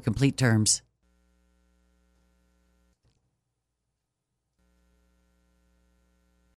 complete terms.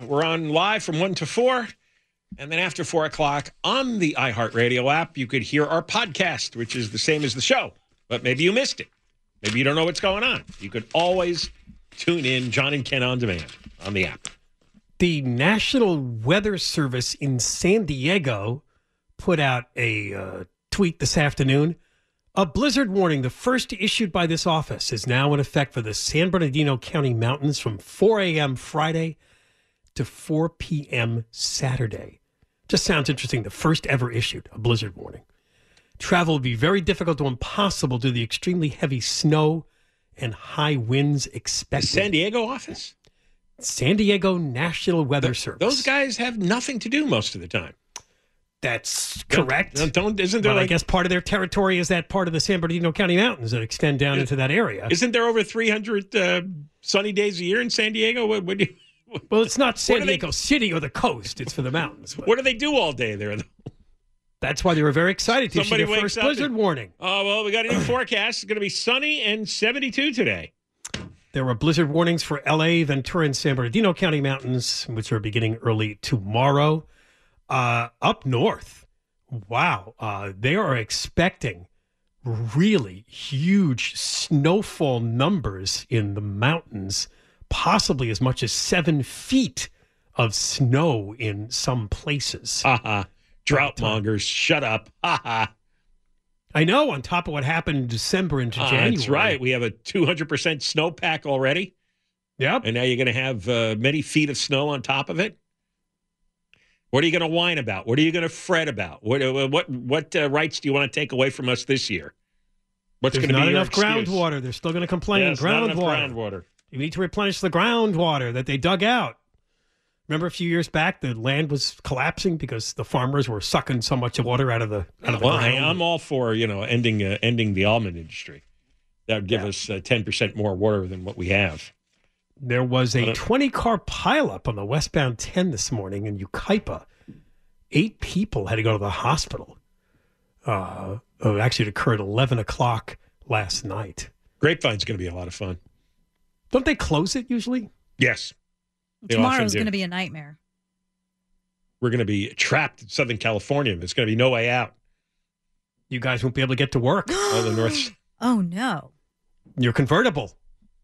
We're on live from 1 to 4, and then after 4 o'clock on the iHeartRadio app, you could hear our podcast, which is the same as the show, but maybe you missed it. Maybe you don't know what's going on. You could always tune in, John and Ken On Demand, on the app. The National Weather Service in San Diego put out a tweet this afternoon. A blizzard warning, the first issued by this office, is now in effect for the San Bernardino County Mountains from 4 a.m. Friday to 4 p.m. Saturday. Just sounds interesting. The first ever issued a blizzard warning. Travel will be very difficult to impossible due to the extremely heavy snow and high winds expected. The San Diego office? San Diego National Weather Service. Those guys have nothing to do most of the time. That's correct. Isn't there? Well, I guess part of their territory is that part of the San Bernardino County Mountains that extend down into that area. Isn't there over 300 sunny days a year in San Diego? Well, it's not San Diego City or the coast. It's for the mountains. What do they do all day there, though? That's why they were very excited to issue their first blizzard warning. Oh, well, we got a new forecast. It's going to be sunny and 72 today. There were blizzard warnings for L.A., Ventura, and San Bernardino County Mountains, which are beginning early tomorrow. Up north, wow, they are expecting really huge snowfall numbers in the mountains. Possibly as much as 7 feet of snow in some places. Drought mongers, shut up. I know, on top of what happened in December into January. That's right. We have a 200% snowpack already. Yep. And now you're going to have many feet of snow on top of it. What are you going to whine about? What are you going to fret about? What rights do you want to take away from us this year? What's going to be your excuse? There's not enough groundwater. They're still going to complain. Yeah, groundwater. You need to replenish the groundwater that they dug out. Remember a few years back, the land was collapsing because the farmers were sucking so much water out of the ground. I'm all for ending the almond industry. That would give us 10% more water than what we have. There was a 20-car pileup on the westbound 10 this morning in Yucaipa. 8 people had to go to the hospital. It occurred at 11 o'clock last night. Grapevine's going to be a lot of fun. Don't they close it usually? Yes. Tomorrow's going to be a nightmare. We're going to be trapped in Southern California. There's going to be no way out. You guys won't be able to get to work. Oh, no. You're convertible.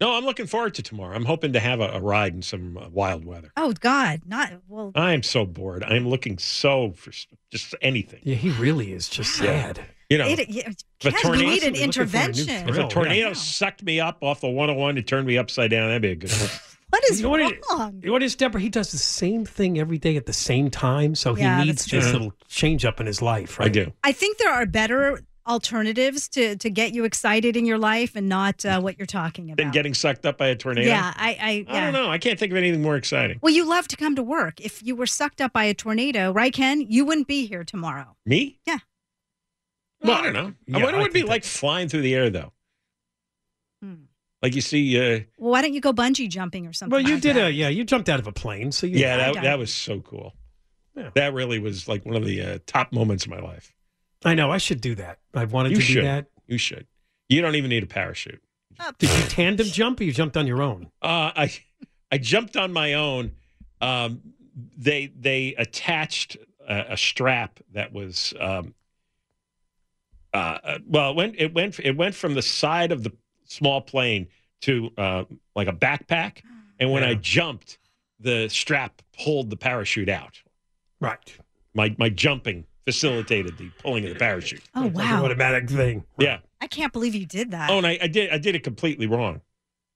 No, I'm looking forward to tomorrow. I'm hoping to have a ride in some wild weather. Oh, God. I'm so bored. I'm looking so for just anything. Yeah, he really is just sad. You know, you need an intervention. If a tornado sucked me up off the 101 and turned me upside down, that'd be a good one. What is wrong? You know what it is, Deborah? He does the same thing every day at the same time, so he needs this little change up in his life, right? I do. I think there are better alternatives to get you excited in your life and not what you're talking about. Than getting sucked up by a tornado? Yeah. I don't know. I can't think of anything more exciting. Well, you love to come to work. If you were sucked up by a tornado, right, Ken? You wouldn't be here tomorrow. Me? Yeah. Well, I don't know. Yeah, I wonder what it would be like flying through the air, though. Like you see... well, why don't you go bungee jumping or something? Well, you you jumped out of a plane. So that was so cool. Yeah. That really was like one of the top moments of my life. I know. I should do that. I've wanted to do that. You should. You don't even need a parachute. Did you tandem jump or you jumped on your own? I jumped on my own. They attached a strap that was... it went from the side of the small plane to like a backpack, and when I jumped, the strap pulled the parachute out. Right. My jumping facilitated the pulling of the parachute. Oh wow! An automatic thing. Right. Yeah. I can't believe you did that. Oh, and I did it completely wrong.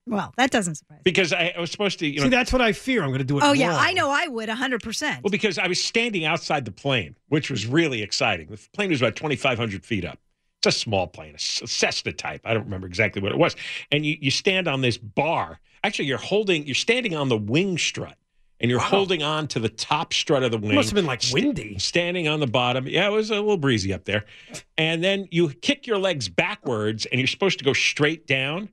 Well, that doesn't surprise me. Because I was supposed to. You know, see, that's what I fear. I'm going to do it wrong. Oh, yeah. I know I would, 100%. Well, because I was standing outside the plane, which was really exciting. The plane was about 2,500 feet up. It's a small plane, a Cessna type. I don't remember exactly what it was. And you stand on this bar. Actually, you're standing on the wing strut, and you're holding on to the top strut of the wing. It must have been like windy. Standing on the bottom. Yeah, it was a little breezy up there. And then you kick your legs backwards, and you're supposed to go straight down.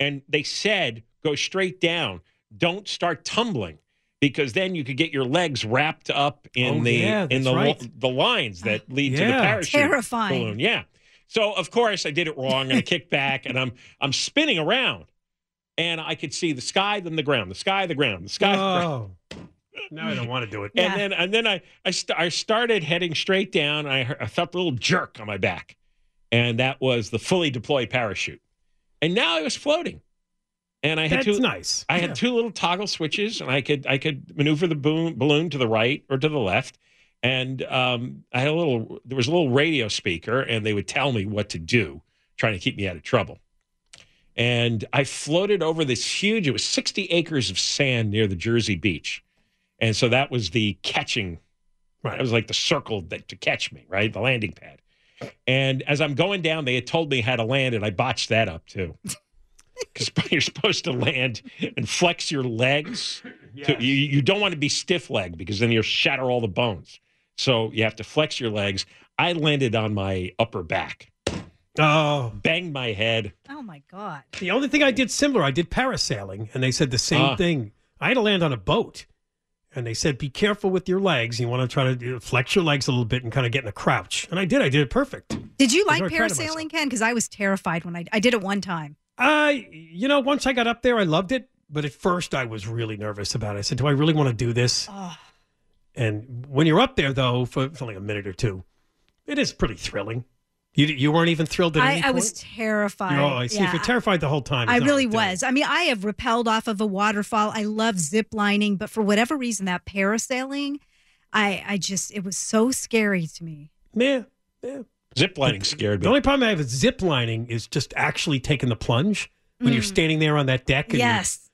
And they said, go straight down. Don't start tumbling, because then you could get your legs wrapped up in the lines that lead to the parachute terrifying. Balloon. Yeah. So of course I did it wrong, and I kicked back, and I'm spinning around, and I could see the sky, then the ground, the sky, the ground, the sky. Oh, now I don't want to do it. And then I started heading straight down. I felt a little jerk on my back, and that was the fully deployed parachute. And now I was floating, and I had had two little toggle switches, and I could maneuver the balloon to the right or to the left, and I had there was a little radio speaker, and they would tell me what to do, trying to keep me out of trouble. And I floated over this huge. It was 60 acres of sand near the Jersey beach, and so that was the catching. Right, it was like the circle to catch me. Right, the landing pad. And as I'm going down, they had told me how to land, and I botched that up, too. Because you're supposed to land and flex your legs. Yes. You don't want to be stiff-legged, because then you'll shatter all the bones. So you have to flex your legs. I landed on my upper back. Oh. Banged my head. Oh, my God. The only thing I did similar, I did parasailing, and they said the same thing. I had to land on a boat. And they said, be careful with your legs. You want to try to flex your legs a little bit and kind of get in a crouch. And I did. I did it perfect. Did you like parasailing, Ken? Because I was terrified when I did it one time. Once I got up there, I loved it. But at first, I was really nervous about it. I said, do I really want to do this? Oh. And when you're up there, though, for like a minute or two, it is pretty thrilling. You weren't even thrilled at any point? I was terrified. Oh, I see. Yeah. If you're terrified the whole time. I really was. I mean, I have rappelled off of a waterfall. I love zip lining. But for whatever reason, that parasailing, it was so scary to me. Yeah. Zip lining scared me. The only problem I have with zip lining is just actually taking the plunge when you're standing there on that deck. And yes.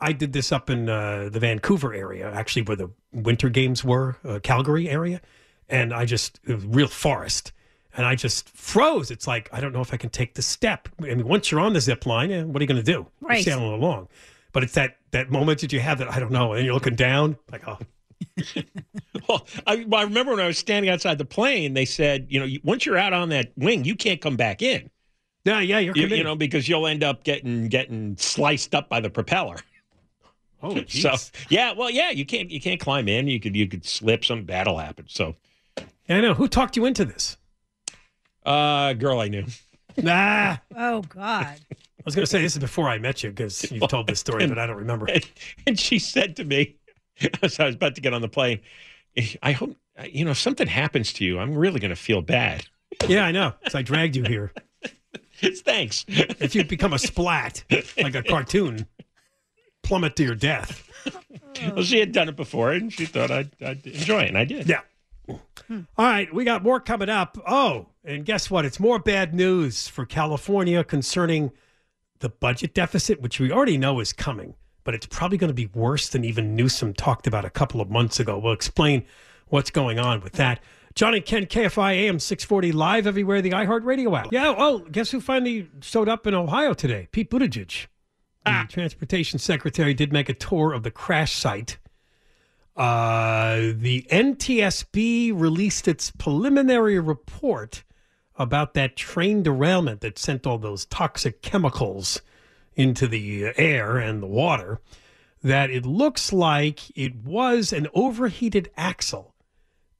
I did this up in the Vancouver area, actually where the Winter Games were, Calgary area. And it was real forest. And I just froze. It's like, I don't know if I can take the step. I mean, once you're on the zip line, what are you going to do? Right. You're sailing along. But it's that moment that you have that, I don't know, and you're looking down, like, oh. Well, I remember when I was standing outside the plane, they said, once you're out on that wing, you can't come back in. Yeah, you're committed. Because you'll end up getting sliced up by the propeller. Oh, jeez. So, you can't climb in. You could slip. Some bad will happen. So. I know. Who talked you into this? Girl I knew. Nah. Oh, God. I was going to say, this is before I met you, because you've told this story, but I don't remember. And she said to me, as I was about to get on the plane, I hope, if something happens to you, I'm really going to feel bad. Yeah, I know, because I dragged you here. Thanks. If you become a splat, like a cartoon, plummet to your death. Well, she had done it before, and she thought I'd enjoy it, and I did. Yeah. All right, we got more coming up. Oh, And guess what? It's more bad news for California concerning the budget deficit, which we already know is coming, but it's probably going to be worse than even Newsom talked about a couple of months ago. We'll explain what's going on with that. John and Ken, KFI AM 640, live everywhere, the iHeartRadio app. Yeah, oh, guess who finally showed up in Ohio today? Pete Buttigieg. The transportation secretary did make a tour of the crash site. The NTSB released its preliminary report about that train derailment that sent all those toxic chemicals into the air and the water, that it looks like it was an overheated axle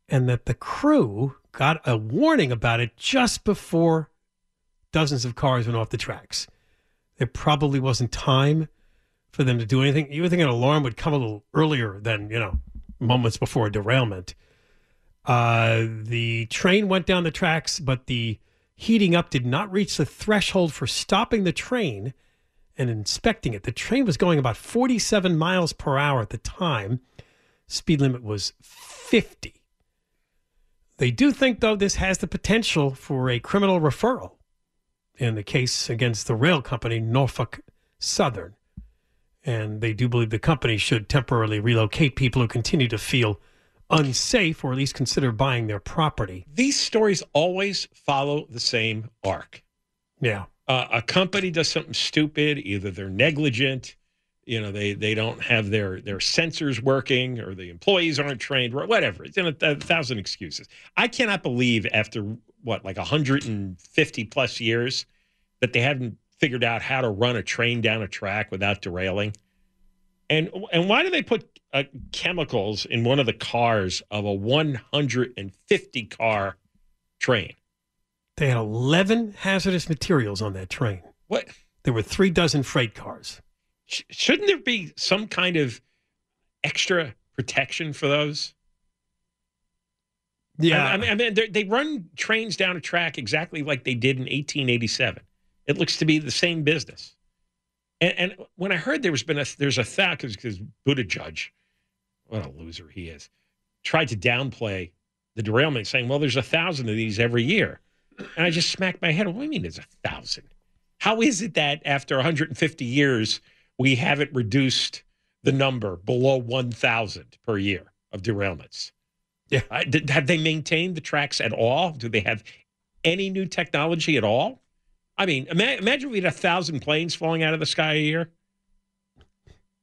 and that the crew got a warning about it just before dozens of cars went off the tracks. There probably wasn't time for them to do anything. You would think an alarm would come a little earlier than, you know, moments before a derailment. The train went down the tracks, but the heating up did not reach the threshold for stopping the train and inspecting it. The train was going about 47 miles per hour at the time. Speed limit was 50. They do think, though, this has the potential for a criminal referral in the case against the rail company, Norfolk Southern. And they do believe the company should temporarily relocate people who continue to feel unsafe, or at least consider buying their property. These stories always follow the same arc. Yeah. A company does something stupid. Either they're negligent, you know, they don't have their sensors working, or the employees aren't trained, or whatever. It's in a thousand excuses. I cannot believe after, what, like 150 plus years that they haven't figured out how to run a train down a track without derailing. And why do they put chemicals in one of the cars of a 150-car train? They had 11 hazardous materials on that train. What? There were 3 dozen freight cars. Shouldn't there be some kind of extra protection for those? Yeah. I mean they run trains down a track exactly like they did in 1887. It looks to be the same business. And when I heard there's a thought, because Buttigieg, what a loser he is, tried to downplay the derailment, saying, well, there's 1,000 of these every year. And I just smacked my head. What do you mean there's 1,000? How is it that after 150 years, we haven't reduced the number below 1,000 per year of derailments? Yeah. Have they maintained the tracks at all? Do they have any new technology at all? I mean, imagine we had 1,000 planes falling out of the sky a year.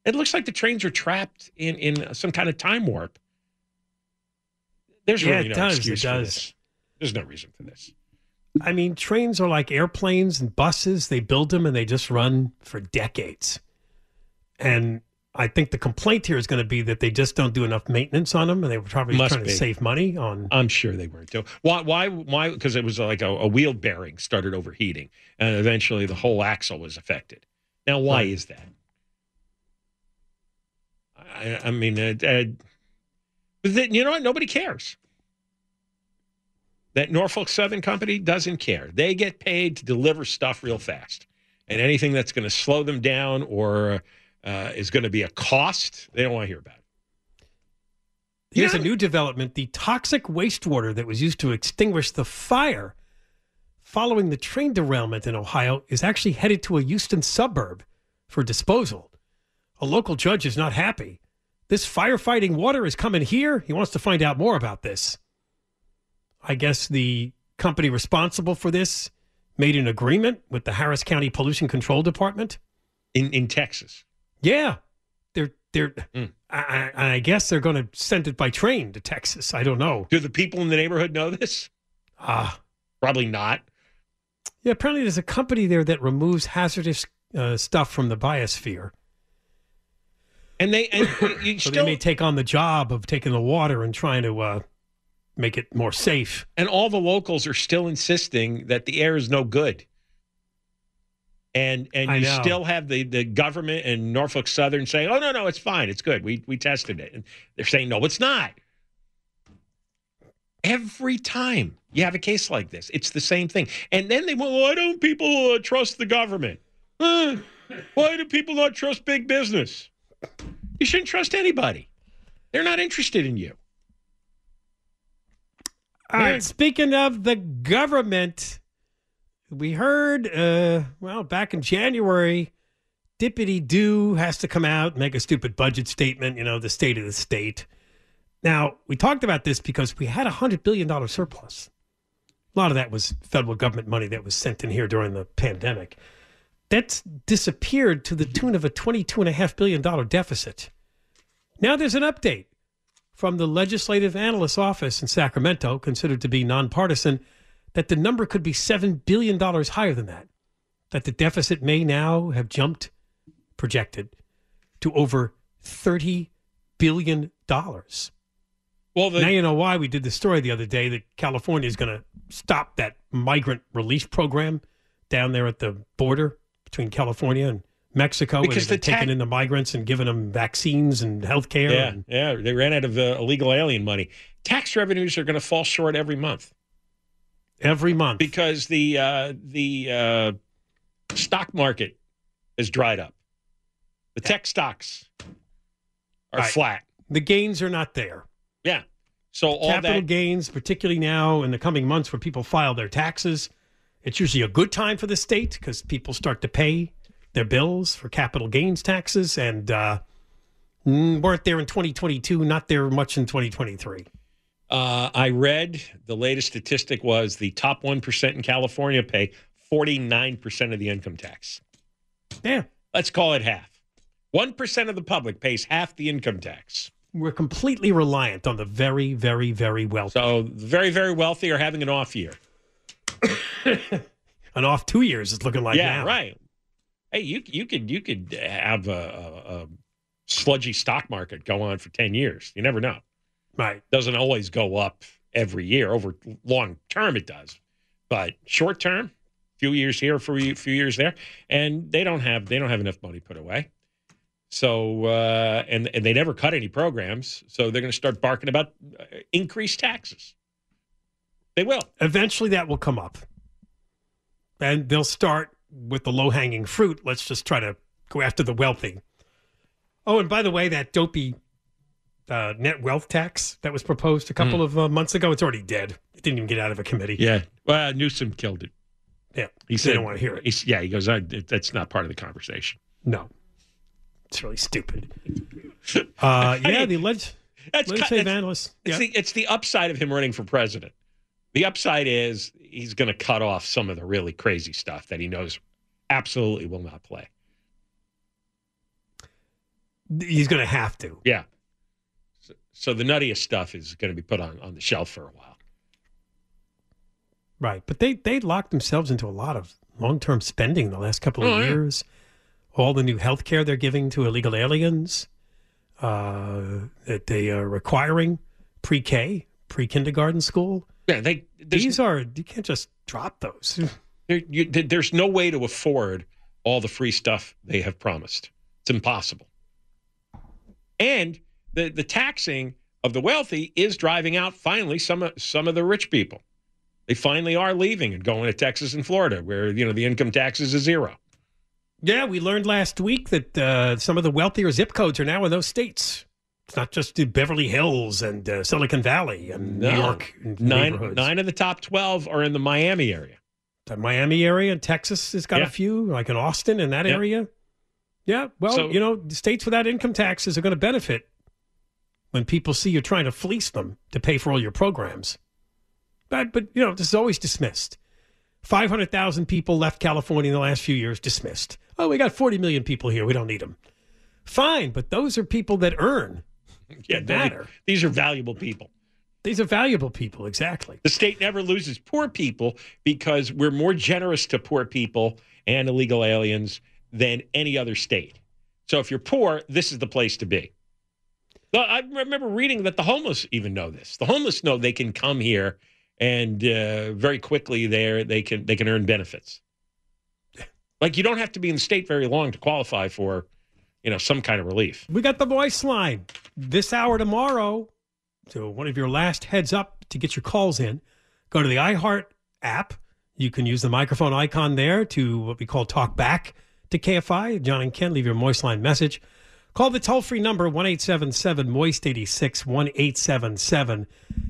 It looks like the trains are trapped in some kind of time warp. There's really no excuse for this. There's no reason for this. I mean, trains are like airplanes and buses. They build them and they just run for decades. And I think the complaint here is going to be that they just don't do enough maintenance on them, and they were probably trying to save money on. I'm sure they weren't. Why? Because it was like a wheel bearing started overheating, and eventually the whole axle was affected. Now, why is that? I mean, you know what? Nobody cares. That Norfolk Southern company doesn't care. They get paid to deliver stuff real fast, and anything that's going to slow them down or is going to be a cost, they don't want to hear about it. Here's a new development. The toxic wastewater that was used to extinguish the fire following the train derailment in Ohio is actually headed to a Houston suburb for disposal. A local judge is not happy. This firefighting water is coming here. He wants to find out more about this. I guess the company responsible for this made an agreement with the Harris County Pollution Control Department. In Texas. Yeah, they're. I guess they're going to send it by train to Texas. I don't know. Do the people in the neighborhood know this? Probably not. Yeah, apparently there's a company there that removes hazardous stuff from the biosphere, and they may take on the job of taking the water and trying to make it more safe. And all the locals are still insisting that the air is no good. And you still have the government and Norfolk Southern saying, oh, no, it's fine. It's good. We tested it. And they're saying, no, it's not. Every time you have a case like this, it's the same thing. And then they, why don't people trust the government? Why do people not trust big business? You shouldn't trust anybody. They're not interested in you. All right, speaking of the government, we heard, back in January, Dippity Doo has to come out, make a stupid budget statement, the state of the state. Now, we talked about this because we had a $100 billion surplus. A lot of that was federal government money that was sent in here during the pandemic. That's disappeared to the tune of a $22.5 billion deficit. Now there's an update from the Legislative Analyst's Office in Sacramento, considered to be nonpartisan, that the number could be $7 billion higher than that, that the deficit may now have jumped, projected, to over $30 billion. Well, now you know why we did the story the other day that California is going to stop that migrant relief program down there at the border between California and Mexico, because they're taking in the migrants and giving them vaccines and health care. Yeah, they ran out of illegal alien money. Tax revenues are going to fall short every month. Every month. Because the stock market is dried up. The tech stocks are flat. The gains are not there. Yeah. So all capital gains, particularly now in the coming months where people file their taxes, it's usually a good time for the state because people start to pay their bills for capital gains taxes, and weren't there in 2022, not there much in 2023. I read the latest statistic was the top 1% in California pay 49% of the income tax. Yeah. Let's call it half. 1% of the public pays half the income tax. We're completely reliant on the very, very, very wealthy. So the very, very wealthy are having an off year. An off 2 years it's looking like now. Yeah, right. Hey, you could have a sludgy stock market go on for 10 years. You never know. Right. Doesn't always go up every year. Over long term, it does. But short term, few years here, few years there. And they don't have enough money put away. So and they never cut any programs. So they're going to start barking about increased taxes. They will. Eventually that will come up. And they'll start with the low-hanging fruit. Let's just try to go after the wealthy. Oh, and by the way, that dopey net wealth tax that was proposed a couple of months ago, it's already dead. It didn't even get out of a committee. Yeah. Well, Newsom killed it. Yeah. He said, I don't want to hear it. Yeah, he goes, that's not part of the conversation. No. It's really stupid. Legislative analyst. It's the upside of him running for president. The upside is he's going to cut off some of the really crazy stuff that he knows absolutely will not play. He's going to have to. Yeah. So the nuttiest stuff is going to be put on the shelf for a while. Right. But they locked themselves into a lot of long-term spending the last couple of years. Yeah. All the new health care they're giving to illegal aliens that they are requiring pre-K, pre-kindergarten school. Yeah, you can't just drop those. There's no way to afford all the free stuff they have promised. It's impossible. And the taxing of the wealthy is driving out finally some of the rich people. They finally are leaving and going to Texas and Florida, where the income taxes is zero. Yeah, we learned last week that some of the wealthier zip codes are now in those states. It's not just the Beverly Hills and Silicon Valley and New York. Nine of the top 12 are in the Miami area. The Miami area, and Texas has got a few, like in Austin and that area. Yeah, well, states without income taxes are going to benefit when people see you're trying to fleece them to pay for all your programs. But this is always dismissed. 500,000 people left California in the last few years, dismissed. Oh, we got 40 million people here. We don't need them. Fine, but those are people that earn. Yeah, matter. These are valuable people. These are valuable people, exactly. The state never loses poor people because we're more generous to poor people and illegal aliens than any other state. So if you're poor, this is the place to be. Well, I remember reading that the homeless even know this. The homeless know they can come here and very quickly they can earn benefits. Like, you don't have to be in the state very long to qualify for some kind of relief. We got the voice line this hour tomorrow. So one of your last heads up to get your calls in. Go to the iHeart app. You can use the microphone icon there to what we call talk back to KFI. John and Ken, leave your Moist Line message. Call the toll-free number, 1-877-MOIST-86,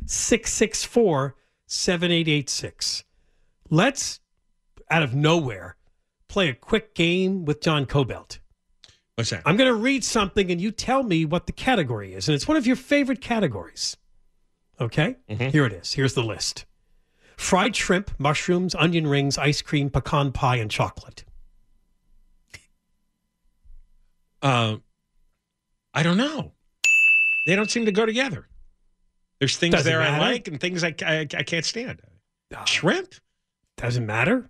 1-877-664-6666. 7886. Let's, out of nowhere, play a quick game with John Cobelt. What's that? I'm going to read something and you tell me what the category is. And it's one of your favorite categories. Okay? Mm-hmm. Here it is. Here's the list. Fried shrimp, mushrooms, onion rings, ice cream, pecan pie, and chocolate. I don't know. They don't seem to go together. There's things doesn't there matter. I like and things I can't stand. Shrimp? Doesn't matter.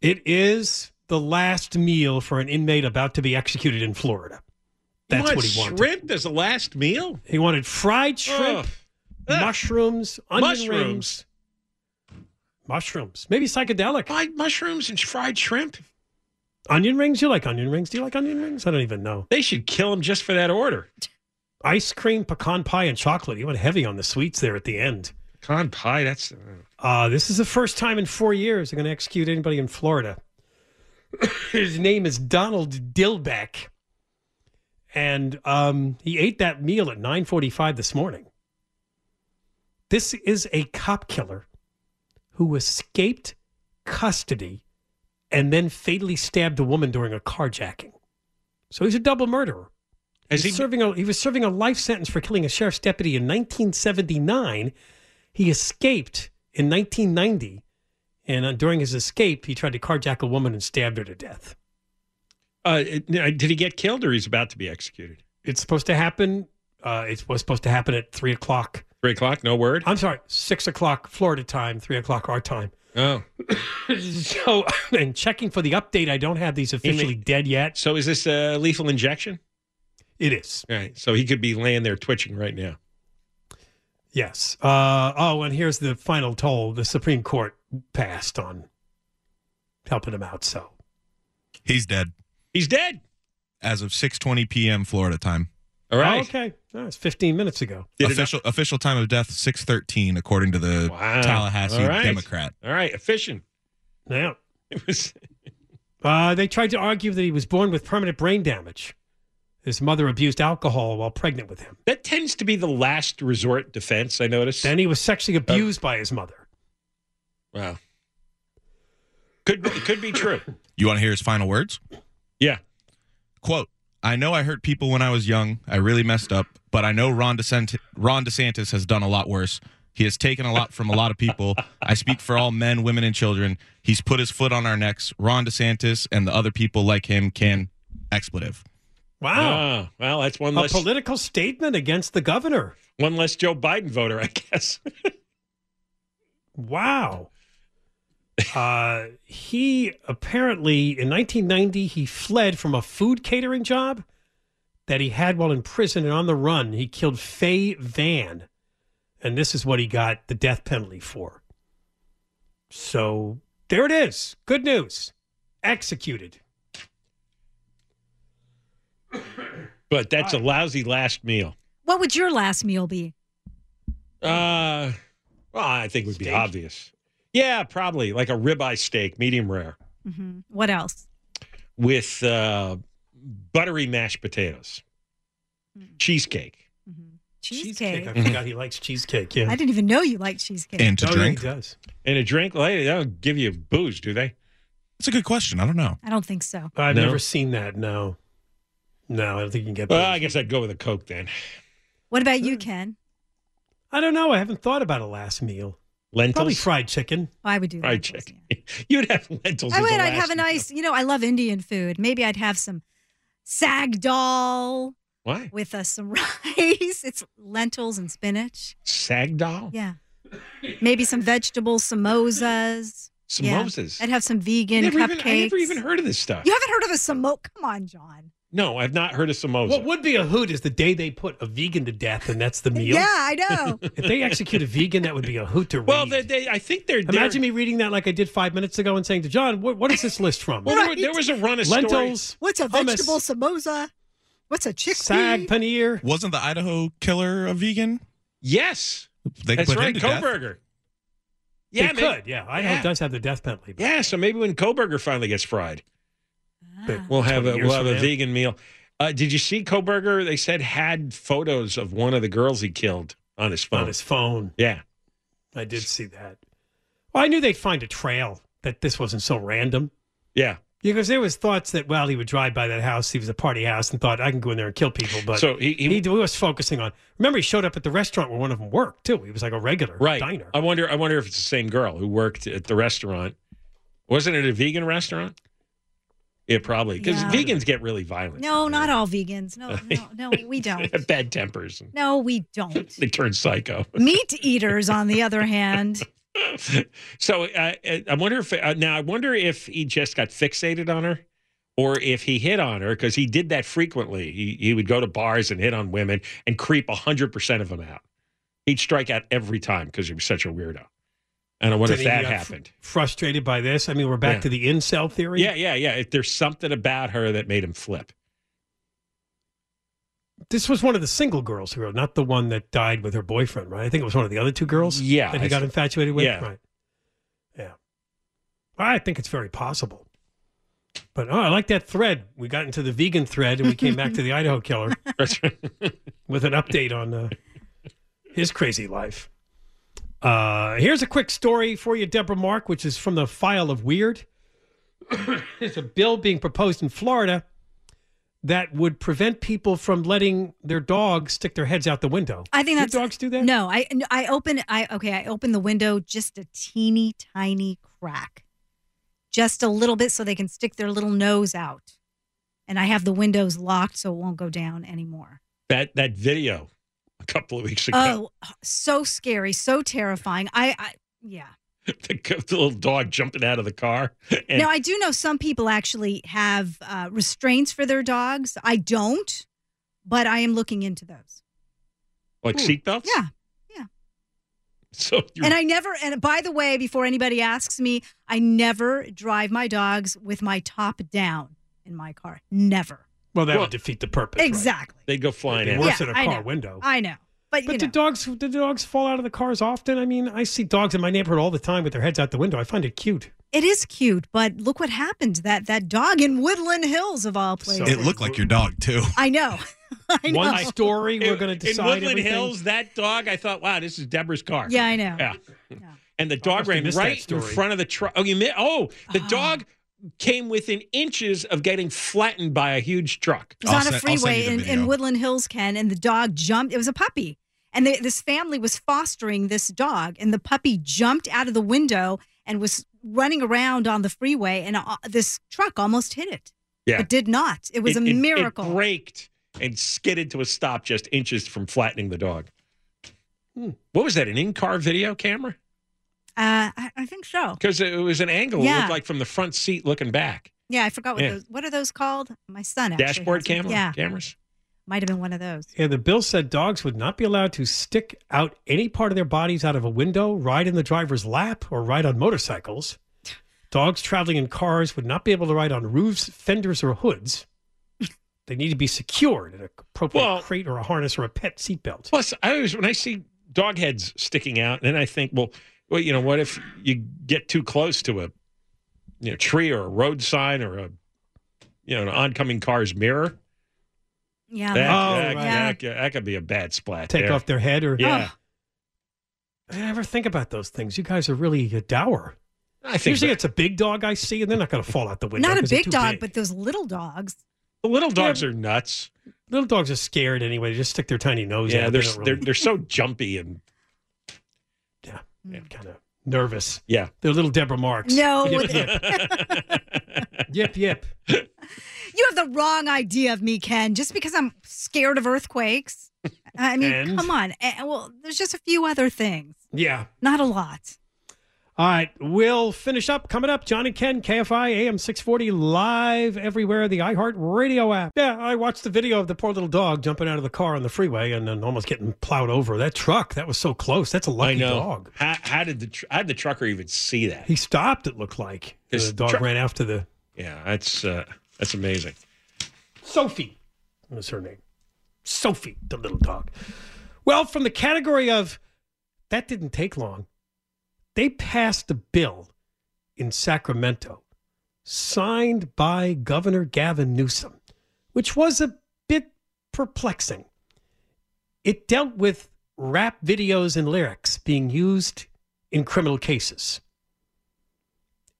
It is the last meal for an inmate about to be executed in Florida. That's what he wanted. Shrimp as the last meal? He wanted fried shrimp, mushrooms, onion rings. Mushrooms. Maybe psychedelic. Fried mushrooms and fried shrimp? Onion rings? You like onion rings? Do you like onion rings? I don't even know. They should kill him just for that order. Ice cream, pecan pie, and chocolate. He went heavy on the sweets there at the end. Pecan pie, that's... this is the first time in 4 years they're going to execute anybody in Florida. His name is Donald Dilbeck. And he ate that meal at 9:45 this morning. This is a cop killer who escaped custody and then fatally stabbed a woman during a carjacking. So he's a double murderer. He was serving a life sentence for killing a sheriff's deputy in 1979. He escaped in 1990, and during his escape, he tried to carjack a woman and stabbed her to death. Did he get killed, or he's about to be executed? It's supposed to happen. It was supposed to happen at 3 o'clock. 3 o'clock? No word? I'm sorry, 6 o'clock Florida time, 3 o'clock our time. Oh. So, and checking for the update, I don't have these officially dead yet. So is this a lethal injection? It is. All right. So he could be laying there twitching right now. Yes. And here's the final toll. The Supreme Court passed on helping him out, so. He's dead. He's dead. As of 6:20 p.m. Florida time. All right. Oh, okay. No, it's 15 minutes ago. Official time of death, 6:13, according to the Tallahassee Democrat. All right. Efficient. Yeah. It was. They tried to argue that he was born with permanent brain damage. His mother abused alcohol while pregnant with him. That tends to be the last resort defense, I noticed. Then he was sexually abused by his mother. Wow. Could be true. You want to hear his final words? Yeah. Quote, I know I hurt people when I was young. I really messed up. But I know Ron DeSantis has done a lot worse. He has taken a lot from a lot of people. I speak for all men, women, and children. He's put his foot on our necks. Ron DeSantis and the other people like him can expletive. Wow. Well, that's one less... A political statement against the governor. One less Joe Biden voter, I guess. Wow. He apparently, in 1990, he fled from a food catering job that he had while in prison, and on the run, he killed Faye Van. And this is what he got the death penalty for. So, there it is. Good news. Executed. But that's a lousy last meal. What would your last meal be? I think it would be obvious. Yeah, probably like a ribeye steak, medium rare. Mm-hmm. What else? With buttery mashed potatoes, cheesecake. Mm-hmm. Cheesecake. I forgot he likes cheesecake. Yeah, I didn't even know you liked cheesecake. And to drink, yeah, he does. And a drink, they don't give you booze, do they? That's a good question. I don't know. I don't think so. I've never seen that. No. No, I don't think you can get that. Well, I guess I'd go with a Coke then. What about you, Ken? I don't know. I haven't thought about a last meal. Lentils? Probably fried chicken. Oh, I would do fried lentils, chicken. Yeah. You'd have lentils. I would. I'd have a nice, I love Indian food. Maybe I'd have some sag dal. Why? With some rice. It's lentils and spinach. Sag dal? Yeah. Maybe some vegetables, samosas. Samosas? Yeah. I'd have some vegan cupcakes. I never even heard of this stuff. You haven't heard of a samosa? Come on, John. No, I've not heard of samosa. What would be a hoot is the day they put a vegan to death, and that's the meal. Yeah, I know. If they execute a vegan, that would be a hoot to read. Well, I think they're... Imagine me reading that like I did 5 minutes ago and saying to John, what is this list from? Well, right. There was a run of lentils, stories. What's a vegetable samosa? What's a chickpea? Sag paneer. Wasn't the Idaho killer a vegan? Yes. That's right, Koberger. Yeah, they could, yeah. Idaho does have the death penalty. Yeah, so maybe when Koberger finally gets fried. But we'll have a vegan meal. Did you see Koberger? They said had photos of one of the girls he killed on his phone. Yeah. I did see that. Well, I knew they'd find a trail that this wasn't so random. Yeah. Because there was thoughts that, well, he would drive by that house. He was a party house and thought, I can go in there and kill people. But so he was focusing on. Remember, he showed up at the restaurant where one of them worked, too. He was like a regular diner. I wonder if it's the same girl who worked at the restaurant. Wasn't it a vegan restaurant? It probably, because vegans get really violent. No, not all vegans. No, we don't. They have bad tempers. No, we don't. They turn psycho. Meat eaters, on the other hand. So I wonder if he just got fixated on her, or if he hit on her, because he did that frequently. He would go to bars and hit on women and creep 100% of them out. He'd strike out every time because he was such a weirdo. And I wonder if that happened. Frustrated by this? I mean, we're back to the incel theory. Yeah. If there's something about her that made him flip. This was one of the single girls who wrote, not the one that died with her boyfriend, right? I think it was one of the other two girls that he got infatuated with. Yeah. Right. Yeah. I think it's very possible. But I like that thread. We got into the vegan thread and we came back to the Idaho killer with an update on his crazy life. Here's a quick story for you, Deborah Mark, which is from the File of Weird. There's a bill being proposed in Florida that would prevent people from letting their dogs stick their heads out the window. I think that's... Do dogs do that? No, I open the window just a teeny tiny crack. Just a little bit so they can stick their little nose out. And I have the windows locked so it won't go down anymore. That video a couple of weeks ago. Oh, so scary, so terrifying. Yeah. The little dog jumping out of the car. Now, I do know some people actually have restraints for their dogs. I don't, but I am looking into those. Like seatbelts? Yeah. So by the way, before anybody asks me, I never drive my dogs with my top down in my car. Never. Well, that would defeat the purpose. Exactly. Right? They'd go flying in. Worse than a car window. I know. But do dogs fall out of the cars often? I mean, I see dogs in my neighborhood all the time with their heads out the window. I find it cute. It is cute, but look what happened. That dog in Woodland Hills, of all places. So it looked like your dog, too. I know. One story we're going to decide in Woodland Hills, that dog, I thought, wow, this is Deborah's car. Yeah, I know. Yeah. And the dog ran right in front of the truck. The dog came within inches of getting flattened by a huge truck. It was on a freeway in Woodland Hills, Ken, and the dog jumped. It was a puppy. And this family was fostering this dog, and the puppy jumped out of the window and was running around on the freeway, and this truck almost hit it. Yeah. But did not. It was a miracle. It braked and skidded to a stop just inches from flattening the dog. What was that, an in-car video camera? I think so. Because it was an angle. Yeah. It looked like from the front seat looking back. Yeah, I forgot what are those called? My son actually. Dashboard cameras? Might have been one of those. Yeah, the bill said dogs would not be allowed to stick out any part of their bodies out of a window, ride in the driver's lap, or ride on motorcycles. Dogs traveling in cars would not be able to ride on roofs, fenders, or hoods. They need to be secured in an appropriate crate or a harness or a pet seatbelt. Plus, when I see dog heads sticking out, then I think, what if you get too close to a tree or a road sign or an oncoming car's mirror? Yeah. That could be a bad splat. Take off their head or... Yeah. I never think about those things. You guys are really dour. Usually it's a big dog I see, and they're not going to fall out the window. Not a big dog, but those little dogs. The little dogs are nuts. Little dogs are scared anyway. They just stick their tiny nose out. Yeah, they're so jumpy and... Yeah, kind of nervous. Yeah. They're little Deborah Marks. No. Yip, yip. Yip, yip. You have the wrong idea of me, Ken, just because I'm scared of earthquakes. I mean, come on. Well, there's just a few other things. Yeah. Not a lot. All right. We'll finish up. Coming up, John and Ken, KFI, AM 640, live everywhere, the iHeartRadio app. Yeah, I watched the video of the poor little dog jumping out of the car on the freeway and then almost getting plowed over. That truck, that was so close. That's a lucky dog. How did the trucker even see that? He stopped, it looked like. The dog ran after the... Yeah, that's amazing. Sophie was her name. Sophie, the little dog. Well, from the category of that didn't take long, they passed a bill in Sacramento signed by Governor Gavin Newsom, which was a bit perplexing. It dealt with rap videos and lyrics being used in criminal cases.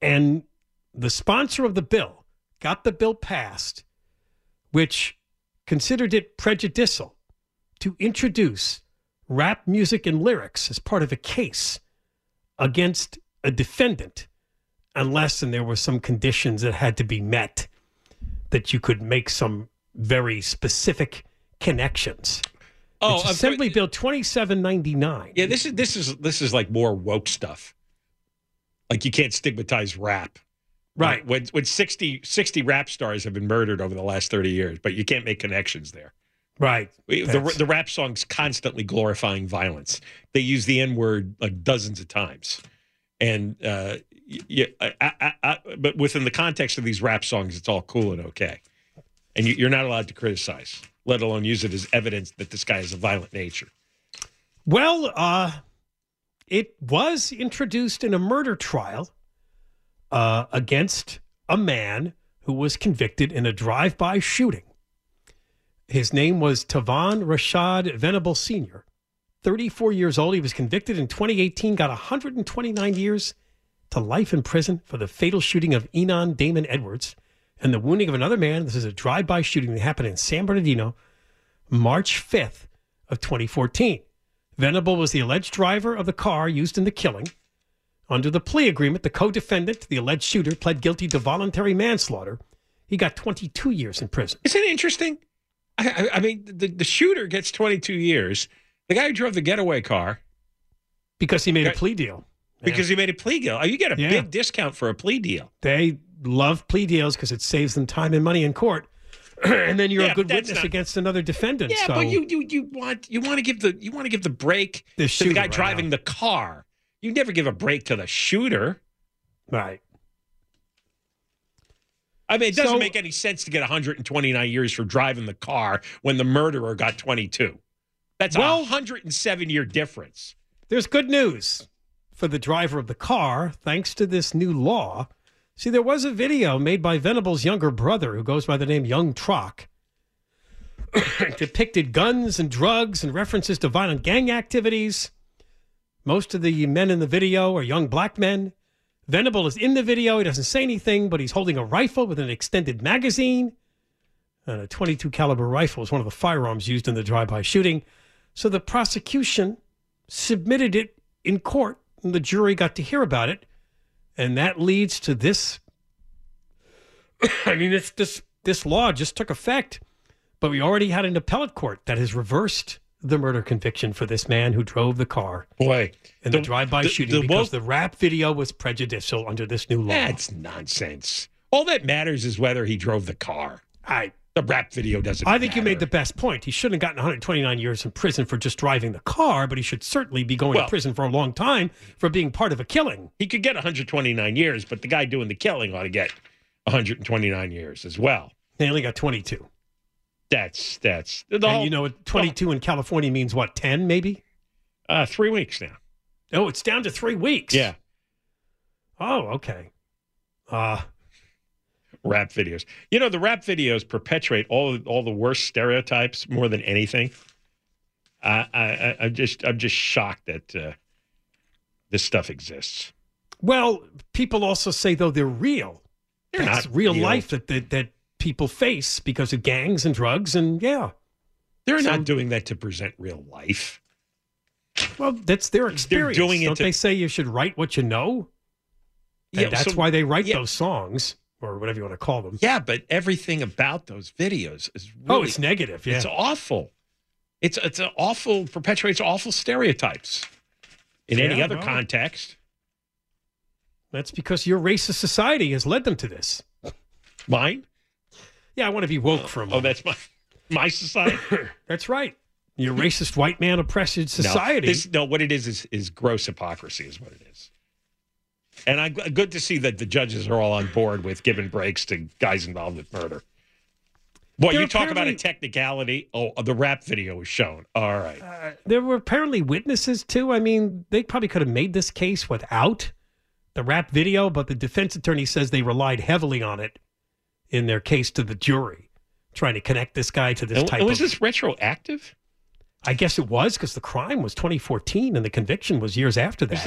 And the sponsor of the bill got the bill passed, which considered it prejudicial to introduce rap music and lyrics as part of a case against a defendant, unless and there were some conditions that had to be met that you could make some very specific connections. Oh, Assembly Bill 2799. Yeah, this is like more woke stuff. Like you can't stigmatize rap. Right. When 60 rap stars have been murdered over the last 30 years, but you can't make connections there. Right. The rap song's constantly glorifying violence. They use the N-word like dozens of times. And but within the context of these rap songs, it's all cool and okay. And you're not allowed to criticize, let alone use it as evidence that this guy has a violent nature. Well, it was introduced in a murder trial against a man who was convicted in a drive-by shooting. His name was Tavon Rashad Venable Sr., 34 years old. He was convicted in 2018, got 129 years to life in prison for the fatal shooting of Enon Damon Edwards and the wounding of another man. This is a drive-by shooting that happened in San Bernardino, March 5th of 2014. Venable was the alleged driver of the car used in the killing. Under the plea agreement, the co-defendant, the alleged shooter, pled guilty to voluntary manslaughter. He got 22 years in prison. Isn't it interesting? I mean, the shooter gets 22 years. The guy who drove the getaway car. Because he made a plea deal. Because he made a plea deal. Oh, you get a big discount for a plea deal. They love plea deals because it saves them time and money in court. And then you're a good witness against another defendant. Yeah, so. But you want to give the break to the guy driving the car. You never give a break to the shooter, right? I mean, it doesn't make any sense to get 129 years for driving the car when the murderer got 22. That's a 107-year difference. There's good news for the driver of the car, thanks to this new law. See, there was a video made by Venable's younger brother, who goes by the name Young Troc, depicted guns and drugs and references to violent gang activities. Most of the men in the video are young black men. Venable is in the video. He doesn't say anything, but he's holding a rifle with an extended magazine. And a .22 caliber rifle is one of the firearms used in the drive-by shooting. So the prosecution submitted it in court, and the jury got to hear about it. And that leads to this. I mean, this law just took effect, but we already had an appellate court that has reversed the murder conviction for this man who drove the car. Boy, and the drive-by shooting because the rap video was prejudicial under this new law. That's nonsense. All that matters is whether he drove the car. The rap video doesn't matter. I think you made the best point. He shouldn't have gotten 129 years in prison for just driving the car, but he should certainly be going to prison for a long time for being part of a killing. He could get 129 years, but the guy doing the killing ought to get 129 years as well. They only got 22. That's and you know, 22 in California means what, 10 maybe? 3 weeks now. Oh, it's down to 3 weeks. Yeah. Oh, okay. Rap videos. You know, the rap videos perpetuate all the worst stereotypes more than anything. I'm just shocked that this stuff exists. Well, people also say though they're real. They're not real life that people face because of gangs and drugs and they're not doing that to present real life. Well, that's their experience. They say you should write what you know? And that's why they write those songs. Or whatever you want to call them. Yeah, but everything about those videos is really, it's negative. Yeah. It's awful. Perpetuates awful stereotypes in any other context. That's because your racist society has led them to this. Mine? Yeah, I want to be woke for a moment. Oh, that's my society? That's right. Your racist white man oppressive society. No, what it is gross hypocrisy is what it is. And good to see that the judges are all on board with giving breaks to guys involved with murder. Boy, you talk about a technicality. Oh, the rap video was shown. All right. There were apparently witnesses, too. I mean, they probably could have made this case without the rap video, but the defense attorney says they relied heavily on it in their case to the jury, trying to connect this guy to this type of... Was this retroactive? I guess it was, because the crime was 2014 and the conviction was years after that.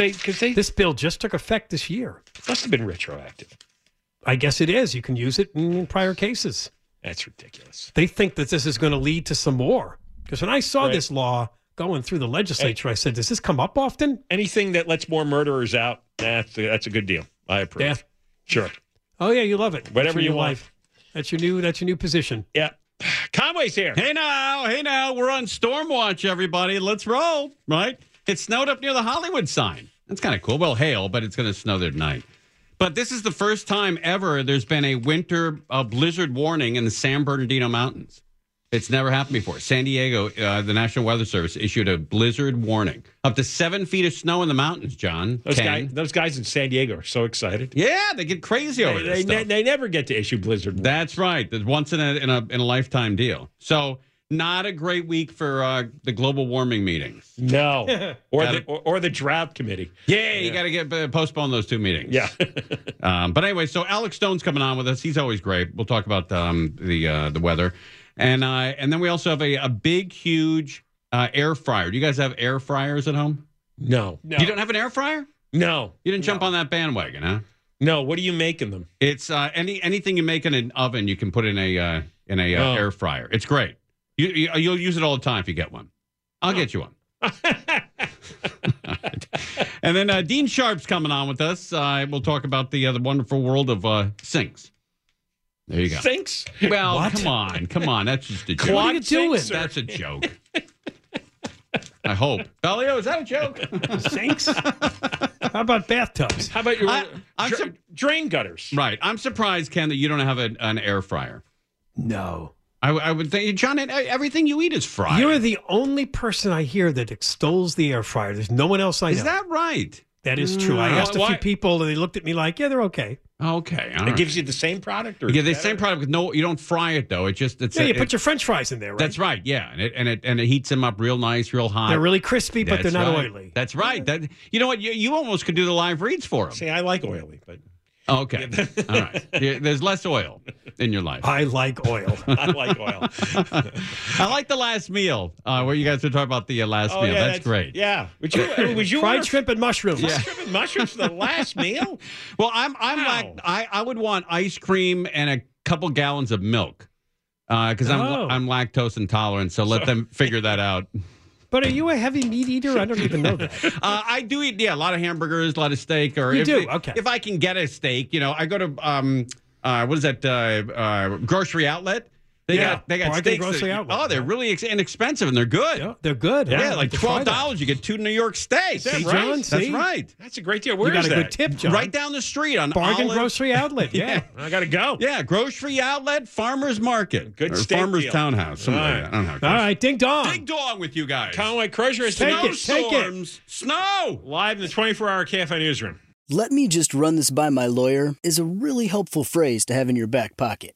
This bill just took effect this year. It must have been retroactive. I guess it is. You can use it in prior cases. That's ridiculous. They think that this is going to lead to some more. Because when I saw this law going through the legislature, I said, does this come up often? Anything that lets more murderers out, that's a good deal. I approve. Yeah. Sure. Oh, yeah, you love it. Whatever you want. Life. That's your new position. Yeah. Conway's here. Hey now. We're on storm watch, everybody. Let's roll, right? It snowed up near the Hollywood sign. That's kind of cool. Well, hail, but it's going to snow there tonight. But this is the first time ever there's been a winter blizzard warning in the San Bernardino Mountains. It's never happened before. San Diego, the National Weather Service, issued a blizzard warning. Up to 7 feet of snow in the mountains, John. Those guys in San Diego are so excited. Yeah, they get crazy over this stuff. They never get to issue blizzard warnings. That's right. That's once in a lifetime deal. So not a great week for the global warming meetings. No. or the drought committee. Yeah, you got to get postpone those two meetings. Yeah. But anyway, so Alex Stone's coming on with us. He's always great. We'll talk about the weather. And then we also have a big, huge air fryer. Do you guys have air fryers at home? No. You don't have an air fryer? No. You didn't jump on that bandwagon, huh? No. What are you making them? It's anything you make in an oven, you can put in a air fryer. It's great. You'll use it all the time if you get one. I'll get you one. Right. And then Dean Sharp's coming on with us. We'll talk about the wonderful world of sinks. There you go. Sinks? Well, what? Come on. That's just a joke. What are you doing? That's a joke. I hope. Bellio, is that a joke? Sinks? How about bathtubs? How about your drain gutters? Right. I'm surprised, Ken, that you don't have an air fryer. No. I would think, John, everything you eat is fried. You're the only person I hear that extols the air fryer. There's no one else I know. Is that right? That is true. I asked a few people, and they looked at me like, yeah, they're okay. Okay. All right. It gives you the same product? Or the same product. No, you don't fry it, though. It just, you put your French fries in there, right? That's right, yeah. And it heats them up real nice, real hot. They're really crispy, but they're not oily. That's right. That, you know what? You almost could do the live reads for them. See, I like oily, but... Okay. All right. There's less oil in your life. I like oil. I like the last meal where you guys were talking about the last meal. Yeah, that's great. Yeah. Would you fried shrimp and mushrooms? Yeah. Shrimp and mushrooms for the last meal? Well, I'm like I would want ice cream and a couple gallons of milk because I'm lactose intolerant. So let them figure that out. But are you a heavy meat eater? I don't even know that. I do eat, a lot of hamburgers, a lot of steak. Or if I can get a steak, I go to grocery outlet. They got steaks. They're really inexpensive and they're good. Yeah, they're good. Yeah, like $12, you get two New York steaks. Is that right? John, that's right. That's a great deal. You got a good tip, John. Right down the street on Bargain Olive. Grocery Outlet. Yeah. I got to go. Yeah, Grocery Outlet, Farmer's Market. Good steak Farmer's deal. Townhouse. All right. Like All right, ding dong. Ding dong with you guys. Conway Crozier has snowstorms. Snow. Live in the 24-hour KFI newsroom. Let me just run this by my lawyer is a really helpful phrase to have in your back pocket.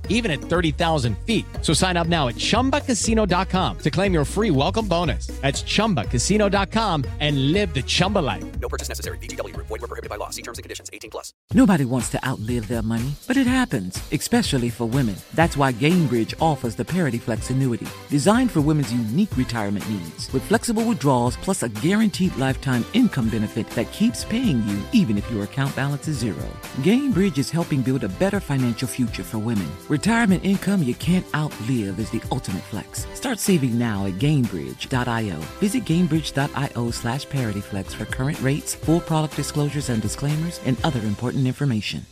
even at 30,000 feet. So sign up now at ChumbaCasino.com to claim your free welcome bonus. That's ChumbaCasino.com and live the Chumba life. No purchase necessary. VGW. Void where prohibited by law. See terms and conditions. 18+. Nobody wants to outlive their money, but it happens, especially for women. That's why Gainbridge offers the Parity Flex annuity, designed for women's unique retirement needs, with flexible withdrawals plus a guaranteed lifetime income benefit that keeps paying you even if your account balance is zero. Gainbridge is helping build a better financial future for women. Retirement income you can't outlive is the ultimate flex. Start saving now at Gainbridge.io. Visit Gainbridge.io/ParityFlex for current rates, full product disclosures and disclaimers, and other important information.